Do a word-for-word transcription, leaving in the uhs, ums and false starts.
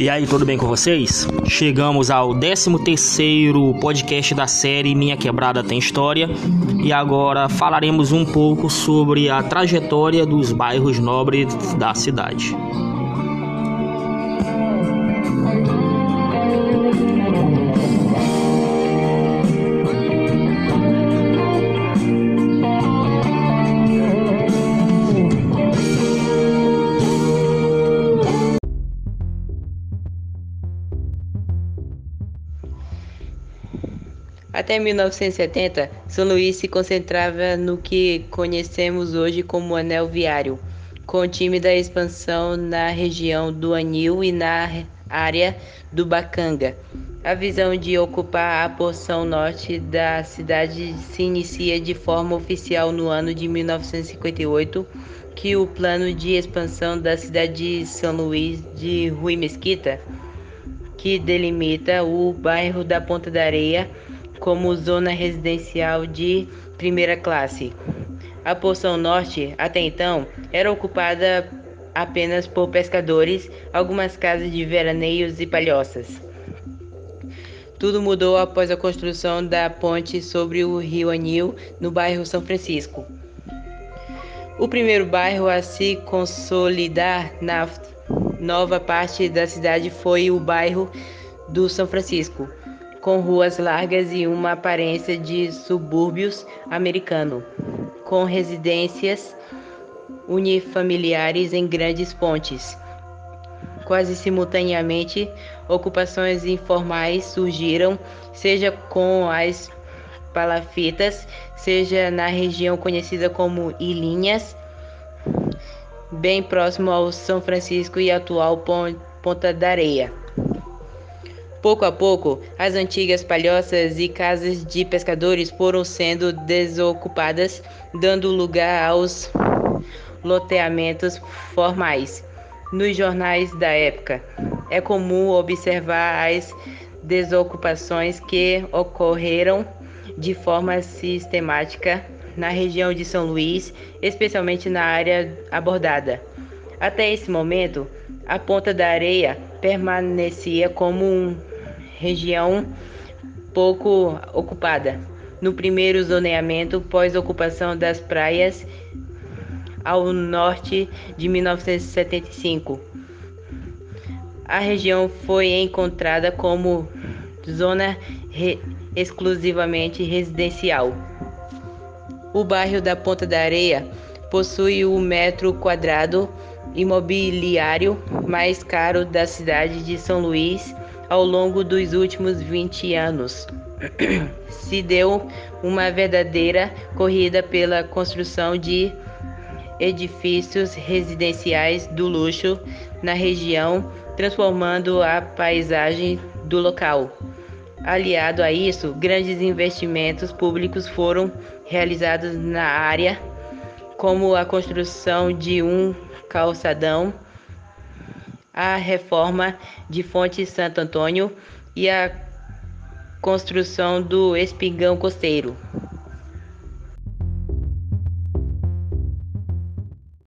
E aí, tudo bem com vocês? Chegamos ao décimo terceiro podcast da série Minha Quebrada Tem História. E agora falaremos um pouco sobre a trajetória dos bairros nobres da cidade. Até mil novecentos e setenta, São Luís se concentrava no que conhecemos hoje como Anel Viário, com tímida expansão na região do Anil e na área do Bacanga. A visão de ocupar a porção norte da cidade se inicia de forma oficial no ano de mil novecentos e cinquenta e oito, que o plano de expansão da cidade de São Luís de Rui Mesquita, que delimita o bairro da Ponta da Areia como zona residencial de primeira classe. A porção norte, até então, era ocupada apenas por pescadores, algumas casas de veraneios e palhoças. Tudo mudou após a construção da ponte sobre o rio Anil, no bairro São Francisco. O primeiro bairro a se consolidar na nova parte da cidade foi o bairro do São Francisco, com ruas largas e uma aparência de subúrbios americano, com residências unifamiliares em grandes pontes. Quase simultaneamente, ocupações informais surgiram, seja com as palafitas, seja na região conhecida como Ilinhas, bem próximo ao São Francisco e atual Ponta da Areia. Pouco a pouco, as antigas palhoças e casas de pescadores foram sendo desocupadas, dando lugar aos loteamentos formais. Nos jornais da época, é comum observar as desocupações que ocorreram de forma sistemática na região de São Luís, especialmente na área abordada. Até esse momento, a Ponta da Areia permanecia como um região pouco ocupada. No primeiro zoneamento pós-ocupação das praias ao norte de mil novecentos e setenta e cinco, a região foi encontrada como zona re- exclusivamente residencial. O bairro da Ponta da Areia possui o metro quadrado imobiliário mais caro da cidade de São Luís. Ao longo dos últimos vinte anos, se deu uma verdadeira corrida pela construção de edifícios residenciais do luxo na região, transformando a paisagem do local. Aliado a isso, grandes investimentos públicos foram realizados na área, como a construção de um calçadão, a reforma de Fonte Santo Antônio e a construção do Espigão Costeiro.